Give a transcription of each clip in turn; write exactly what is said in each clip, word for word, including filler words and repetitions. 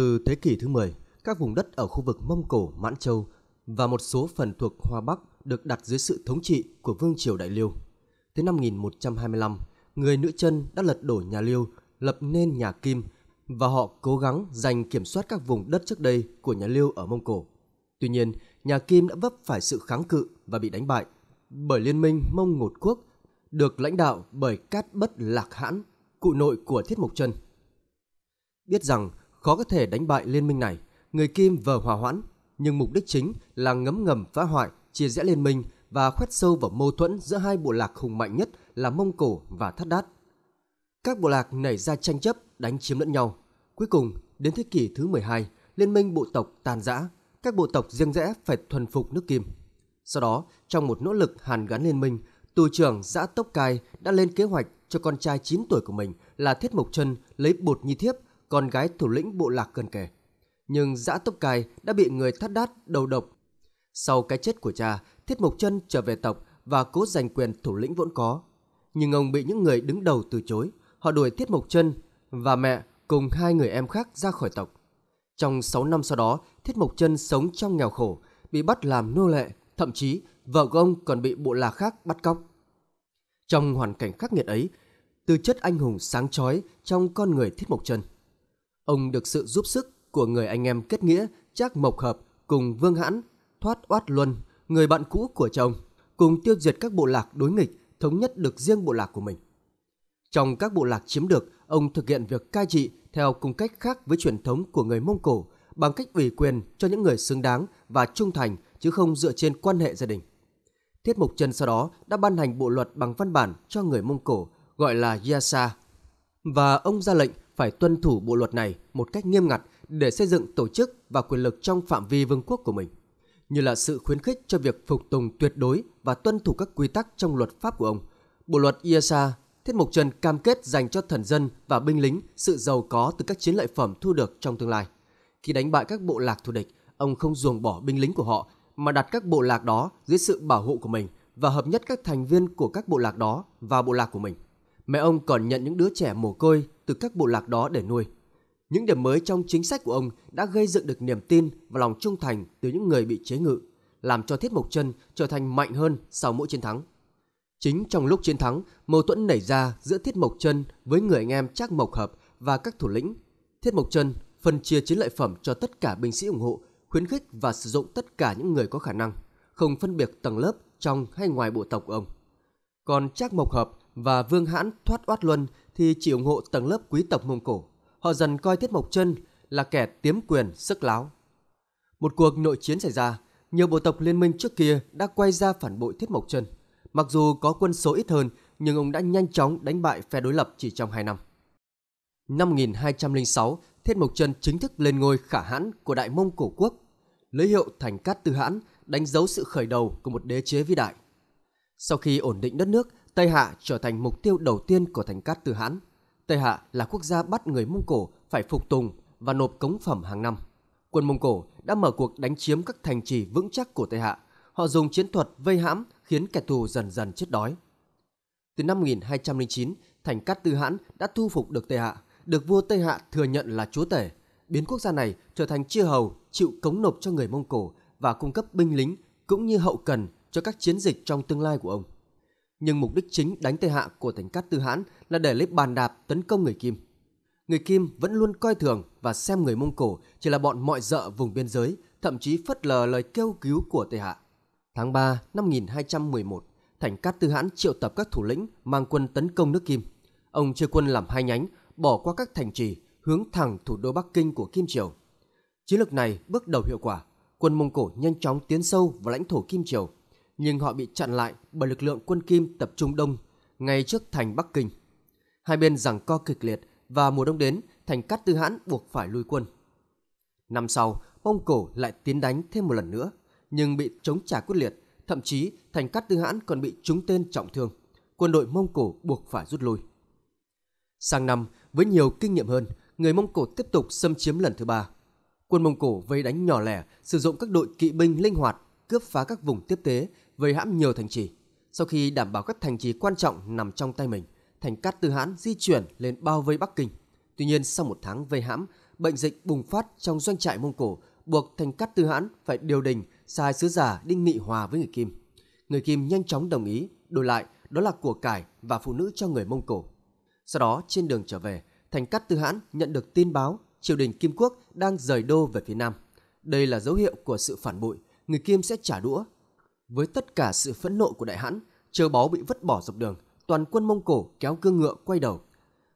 Từ thế kỷ thứ mười, các vùng đất ở khu vực Mông Cổ, Mãn Châu và một số phần thuộc Hoa Bắc được đặt dưới sự thống trị của Vương triều Đại Liêu. Tới năm một nghìn một trăm hai mươi lăm, người Nữ Chân đã lật đổ nhà Liêu, lập nên nhà Kim và họ cố gắng giành kiểm soát các vùng đất trước đây của nhà Liêu ở Mông Cổ. Tuy nhiên, nhà Kim đã vấp phải sự kháng cự và bị đánh bại bởi liên minh Mông Ngột Quốc được lãnh đạo bởi Cát Bất Lạc Hãn, cụ nội của Thiết Mộc Chân. Biết rằng khó có thể đánh bại liên minh này, người Kim vờ hòa hoãn, nhưng mục đích chính là ngấm ngầm phá hoại, chia rẽ liên minh và khoét sâu vào mâu thuẫn giữa hai bộ lạc hùng mạnh nhất là Mông Cổ và Thát Đát. Các bộ lạc nảy ra tranh chấp, đánh chiếm lẫn nhau. Cuối cùng, đến thế kỷ thứ mười hai, liên minh bộ tộc tàn rã, các bộ tộc riêng rẽ phải thuần phục nước Kim. Sau đó, trong một nỗ lực hàn gắn liên minh, tù trưởng Dã Tốc Cai đã lên kế hoạch cho con trai chín tuổi của mình là Thiết Mộc Chân lấy Bột Nhi Thiếp, con gái thủ lĩnh bộ lạc gần kề. Nhưng Dã Tốc Cai đã bị người Thát Đát đầu độc. Sau cái chết của cha, Thiết Mộc Chân trở về tộc và cố giành quyền thủ lĩnh vốn có. Nhưng ông bị những người đứng đầu từ chối. Họ đuổi Thiết Mộc Chân và mẹ cùng hai người em khác ra khỏi tộc. Trong sáu năm sau đó, Thiết Mộc Chân sống trong nghèo khổ, bị bắt làm nô lệ, thậm chí vợ của ông còn bị bộ lạc khác bắt cóc. Trong hoàn cảnh khắc nghiệt ấy, tư chất anh hùng sáng chói trong con người Thiết Mộc Chân. Ông được sự giúp sức của người anh em kết nghĩa Trác Mộc Hợp cùng Vương Hãn, Thoát Oát Luân, người bạn cũ của chồng, cùng tiêu diệt các bộ lạc đối nghịch, thống nhất được riêng bộ lạc của mình. Trong các bộ lạc chiếm được, ông thực hiện việc cai trị theo cung cách khác với truyền thống của người Mông Cổ, bằng cách ủy quyền cho những người xứng đáng và trung thành chứ không dựa trên quan hệ gia đình. Thiết Mộc Chân sau đó đã ban hành bộ luật bằng văn bản cho người Mông Cổ gọi là Yasa, và ông ra lệnh phải tuân thủ bộ luật này một cách nghiêm ngặt để xây dựng tổ chức và quyền lực trong phạm vi vương quốc của mình, như là sự khuyến khích cho việc phục tùng tuyệt đối và tuân thủ các quy tắc trong luật pháp của ông. Bộ luật Yasa, Thiết Mộc Chân cam kết dành cho thần dân và binh lính sự giàu có từ các chiến lợi phẩm thu được trong tương lai. Khi đánh bại các bộ lạc thù địch, ông không ruồng bỏ binh lính của họ mà đặt các bộ lạc đó dưới sự bảo hộ của mình và hợp nhất các thành viên của các bộ lạc đó và bộ lạc của mình. Mẹ ông còn nhận những đứa trẻ mồ côi từ các bộ lạc đó để nuôi. Những điểm mới trong chính sách của ông đã gây dựng được niềm tin và lòng trung thành từ những người bị chế ngự, làm cho Thiết Mộc Chân trở thành mạnh hơn sau mỗi chiến thắng. Chính trong lúc chiến thắng, mâu thuẫn nảy ra giữa Thiết Mộc Chân với người anh em Trác Mộc Hợp và các thủ lĩnh. Thiết Mộc Chân phân chia chiến lợi phẩm cho tất cả binh sĩ ủng hộ, khuyến khích và sử dụng tất cả những người có khả năng, không phân biệt tầng lớp trong hay ngoài bộ tộc của ông. Còn Trác Mộc Hợp và Vương Hãn, Thoát Oát Luân thì chỉ ủng hộ tầng lớp quý tộc Mông Cổ. Họ dần coi Thiết Mộc Chân là kẻ tiếm quyền, sức láo. Một cuộc nội chiến xảy ra, nhiều bộ tộc liên minh trước kia đã quay ra phản bội Thiết Mộc Chân. Mặc dù có quân số ít hơn, nhưng ông đã nhanh chóng đánh bại phe đối lập chỉ trong hai năm. Năm một nghìn hai trăm lẻ sáu, Thiết Mộc Chân chính thức lên ngôi Khả Hãn của Đại Mông Cổ Quốc, lấy hiệu thành Cát Tư Hãn, đánh dấu sự khởi đầu của một đế chế vĩ đại. Sau khi ổn định đất nước, Tây Hạ trở thành mục tiêu đầu tiên của thành Cát Tư Hãn. Tây Hạ là quốc gia bắt người Mông Cổ phải phục tùng và nộp cống phẩm hàng năm. Quân Mông Cổ đã mở cuộc đánh chiếm các thành trì vững chắc của Tây Hạ. Họ dùng chiến thuật vây hãm khiến kẻ thù dần dần chết đói. Từ năm một nghìn hai trăm lẻ chín, thành Cát Tư Hãn đã thu phục được Tây Hạ, được vua Tây Hạ thừa nhận là chúa tể, biến quốc gia này trở thành chư hầu chịu cống nộp cho người Mông Cổ và cung cấp binh lính cũng như hậu cần cho các chiến dịch trong tương lai của ông. Nhưng mục đích chính đánh Tây Hạ của thành Cát Tư Hãn là để lấy bàn đạp tấn công người Kim. Người Kim vẫn luôn coi thường và xem người Mông Cổ chỉ là bọn mọi dợ vùng biên giới, thậm chí phớt lờ lời kêu cứu của Tây Hạ. Tháng ba năm một nghìn hai trăm mười một, thành Cát Tư Hãn triệu tập các thủ lĩnh mang quân tấn công nước Kim. Ông chia quân làm hai nhánh, bỏ qua các thành trì, hướng thẳng thủ đô Bắc Kinh của Kim Triều. Chiến lược này bước đầu hiệu quả, quân Mông Cổ nhanh chóng tiến sâu vào lãnh thổ Kim Triều, nhưng họ bị chặn lại bởi lực lượng quân Kim tập trung đông ngay trước thành Bắc Kinh. Hai bên giằng co kịch liệt và mùa đông đến, thành Cát Tư Hãn buộc phải lui quân. Năm sau, Mông Cổ lại tiến đánh thêm một lần nữa, nhưng bị chống trả quyết liệt, thậm chí thành Cát Tư Hãn còn bị trúng tên trọng thương. Quân đội Mông Cổ buộc phải rút lui. Sang năm, với nhiều kinh nghiệm hơn, người Mông Cổ tiếp tục xâm chiếm lần thứ ba. Quân Mông Cổ vây đánh nhỏ lẻ, sử dụng các đội kỵ binh linh hoạt, cướp phá các vùng tiếp tế, vây hãm nhiều thành trì. Sau khi đảm bảo các thành trì quan trọng nằm trong tay mình, thành Cát Tư Hãn di chuyển lên bao vây Bắc Kinh. Tuy nhiên, sau một tháng vây hãm, bệnh dịch bùng phát trong doanh trại Mông Cổ buộc Thành Cát Tư Hãn phải điều đình sai sứ giả đi nghị hòa với người Kim. Người Kim nhanh chóng đồng ý, đổi lại đó là của cải và phụ nữ cho người Mông Cổ. Sau đó trên đường trở về, Thành Cát Tư Hãn nhận được tin báo triều đình Kim Quốc đang rời đô về phía Nam. Đây là dấu hiệu của sự phản bội, người Kim sẽ trả đũa. Với tất cả sự phẫn nộ của Đại Hãn, châu báu bị vứt bỏ dọc đường, toàn quân Mông Cổ kéo cương ngựa quay đầu.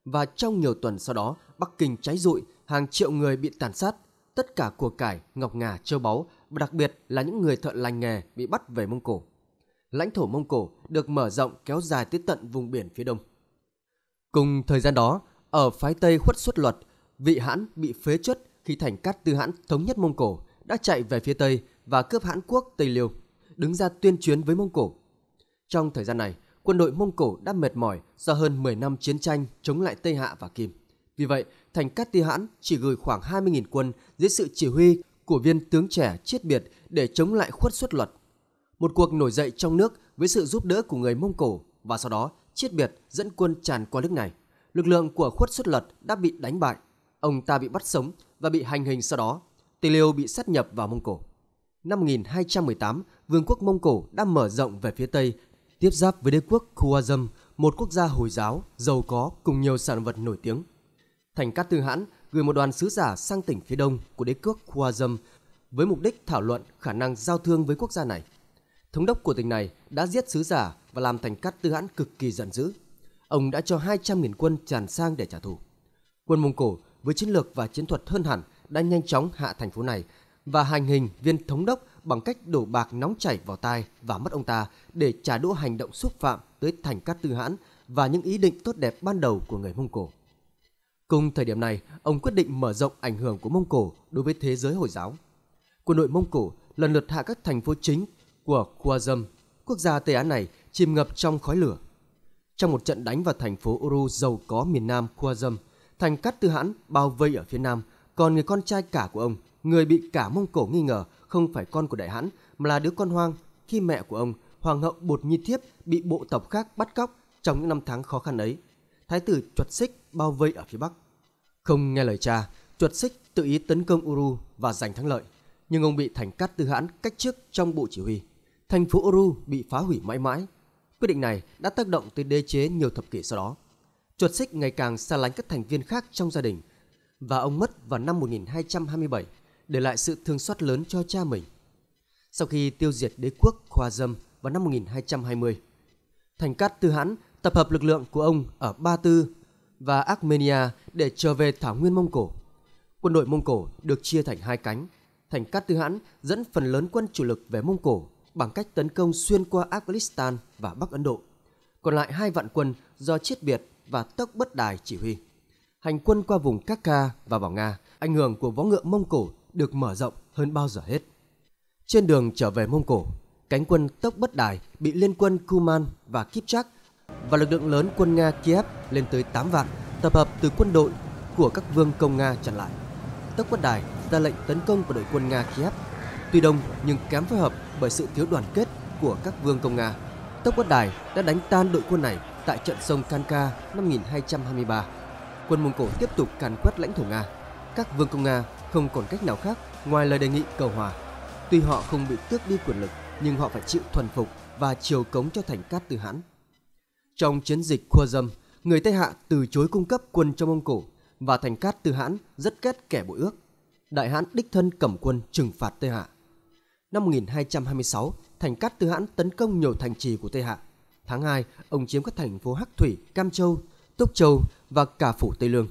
Và trong nhiều tuần sau đó, Bắc Kinh cháy rụi, hàng triệu người bị tàn sát, tất cả của cải, ngọc ngà, châu báu và đặc biệt là những người thợ lành nghề bị bắt về Mông Cổ. Lãnh thổ Mông Cổ được mở rộng kéo dài tới tận vùng biển phía đông. Cùng thời gian đó, ở phái Tây Khuất Xuất Luật, vị Hãn bị phế truất khi Thành Cát Tư Hãn thống nhất Mông Cổ, đã chạy về phía Tây và cướp Hãn quốc Tây Liêu, đứng ra tuyên chiến với Mông Cổ. Trong thời gian này, quân đội Mông Cổ đã mệt mỏi do hơn mười năm chiến tranh chống lại Tây Hạ và Kim. Vì vậy, Thành Cát Tư Hãn chỉ gửi khoảng hai mươi nghìn quân dưới sự chỉ huy của viên tướng trẻ Chiết Biệt để chống lại Khuất Xuất Luật. Một cuộc nổi dậy trong nước với sự giúp đỡ của người Mông Cổ, và sau đó Chiết Biệt dẫn quân tràn qua nước này. Lực lượng của Khuất Xuất Luật đã bị đánh bại, ông ta bị bắt sống và bị hành hình sau đó. Tây Liêu bị sát nhập vào Mông Cổ. Năm một nghìn hai trăm mười tám, Vương quốc Mông Cổ đã mở rộng về phía Tây, tiếp giáp với đế quốc Khwarezm, một quốc gia Hồi giáo, giàu có cùng nhiều sản vật nổi tiếng. Thành Cát Tư Hãn gửi một đoàn sứ giả sang tỉnh phía đông của đế quốc Khwarezm với mục đích thảo luận khả năng giao thương với quốc gia này. Thống đốc của tỉnh này đã giết sứ giả và làm Thành Cát Tư Hãn cực kỳ giận dữ. Ông đã cho hai trăm nghìn quân tràn sang để trả thù. Quân Mông Cổ với chiến lược và chiến thuật hơn hẳn đã nhanh chóng hạ thành phố này và hành hình viên thống đốc bằng cách đổ bạc nóng chảy vào tai và mắt ông ta để trả đũa hành động xúc phạm tới Thành Cát Tư Hãn và những ý định tốt đẹp ban đầu của người Mông Cổ. Cùng thời điểm này, ông quyết định mở rộng ảnh hưởng của Mông Cổ đối với thế giới Hồi giáo. Quân đội Mông Cổ lần lượt hạ các thành phố chính của Khwarezm, quốc gia Tây Á này chìm ngập trong khói lửa. Trong một trận đánh vào thành phố Uru giàu có miền nam Khwarezm, Thành Cát Tư Hãn bao vây ở phía nam, còn người con trai cả của ông, người bị cả Mông Cổ nghi ngờ không phải con của Đại Hãn mà là đứa con hoang khi mẹ của ông, Hoàng hậu Bột Nhi Thiếp bị bộ tộc khác bắt cóc trong những năm tháng khó khăn ấy. Thái tử Chuột Xích bao vây ở phía bắc. Không nghe lời cha, Chuột Xích tự ý tấn công Uru và giành thắng lợi, nhưng ông bị Thành Cát Tư Hãn cách chức trong bộ chỉ huy. Thành phố Uru bị phá hủy mãi mãi. Quyết định này đã tác động tới đế chế nhiều thập kỷ sau đó. Chuột Xích ngày càng xa lánh các thành viên khác trong gia đình và ông mất vào năm một nghìn hai trăm hai mươi bảy, để lại sự thương xót lớn cho cha mình. Sau khi tiêu diệt đế quốc Khwarezm vào năm một nghìn hai trăm hai mươi, Thành Cát Tư Hãn tập hợp lực lượng của ông ở Ba Tư và Armenia để trở về thảo nguyên Mông Cổ. Quân đội Mông Cổ được chia thành hai cánh. Thành Cát Tư Hãn dẫn phần lớn quân chủ lực về Mông Cổ bằng cách tấn công xuyên qua Afghanistan và Bắc Ấn Độ. Còn lại hai vạn quân do Chiết Biệt và Tốc Bất Đài chỉ huy. Hành quân qua vùng Kaka và vào Nga, ảnh hưởng của vó ngựa Mông Cổ được mở rộng hơn bao giờ hết. Trên đường trở về Mông Cổ, cánh quân Tốc Bất Đài bị liên quân Kuman và Kipchak và lực lượng lớn quân Nga Kiev lên tới tám vạn tập hợp từ quân đội của các vương công Nga chặn lại. Tốc Bất Đài ra lệnh tấn công vào đội quân Nga Kiev. Tuy đông nhưng kém phối hợp bởi sự thiếu đoàn kết của các vương công Nga. Tốc Bất Đài đã đánh tan đội quân này tại trận sông Kanka năm một nghìn hai trăm hai mươi ba. Quân Mông Cổ tiếp tục càn quét lãnh thổ Nga. Các vương công Nga không còn cách nào khác ngoài lời đề nghị cầu hòa. Tuy họ không bị tước đi quyền lực, nhưng họ phải chịu thuần phục và chiều cống cho Thành Cát Tư Hãn. Trong chiến dịch Khwarezm, người Tây Hạ từ chối cung cấp quân cho Mông Cổ và Thành Cát Tư Hãn rất ghét kẻ bội ước. Đại Hãn đích thân cầm quân trừng phạt Tây Hạ. Năm một nghìn hai trăm hai mươi sáu, Thành Cát Tư Hãn tấn công nhiều thành trì của Tây Hạ. Tháng hai, ông chiếm các thành phố Hắc Thủy, Cam Châu, Túc Châu và cả phủ Tây Lương.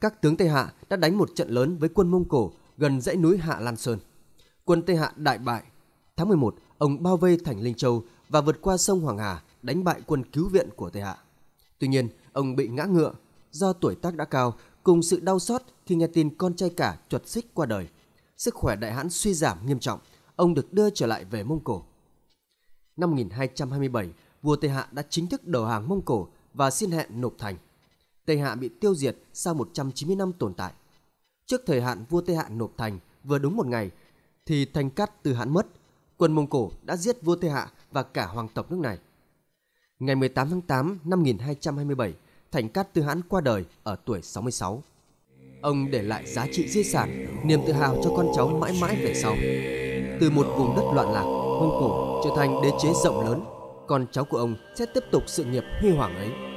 Các tướng Tây Hạ đã đánh một trận lớn với quân Mông Cổ gần dãy núi Hạ Lan Sơn. Quân Tây Hạ đại bại. Tháng mười một, ông bao vây thành Linh Châu và vượt qua sông Hoàng Hà, đánh bại quân cứu viện của Tây Hạ. Tuy nhiên, ông bị ngã ngựa do tuổi tác đã cao cùng sự đau xót khi nghe tin con trai cả Chuột Xích qua đời. Sức khỏe Đại Hãn suy giảm nghiêm trọng, ông được đưa trở lại về Mông Cổ. Năm một nghìn hai trăm hai mươi bảy, vua Tây Hạ đã chính thức đầu hàng Mông Cổ và xin hẹn nộp thành. Tây Hạ bị tiêu diệt sau một trăm chín mươi năm tồn tại. Trước thời hạn vua Tây Hạ nộp thành vừa đúng một ngày thì Thành Cát Tư Hãn mất. Quân Mông Cổ đã giết vua Tây Hạ và cả hoàng tộc nước này. Ngày mười tám tháng tám năm một nghìn hai trăm hai mươi bảy, Thành Cát Tư Hãn qua đời ở tuổi sáu mươi sáu. Ông để lại giá trị di sản, niềm tự hào cho con cháu mãi mãi về sau. Từ một vùng đất loạn lạc, Mông Cổ trở thành đế chế rộng lớn, con cháu của ông sẽ tiếp tục sự nghiệp huy hoàng ấy.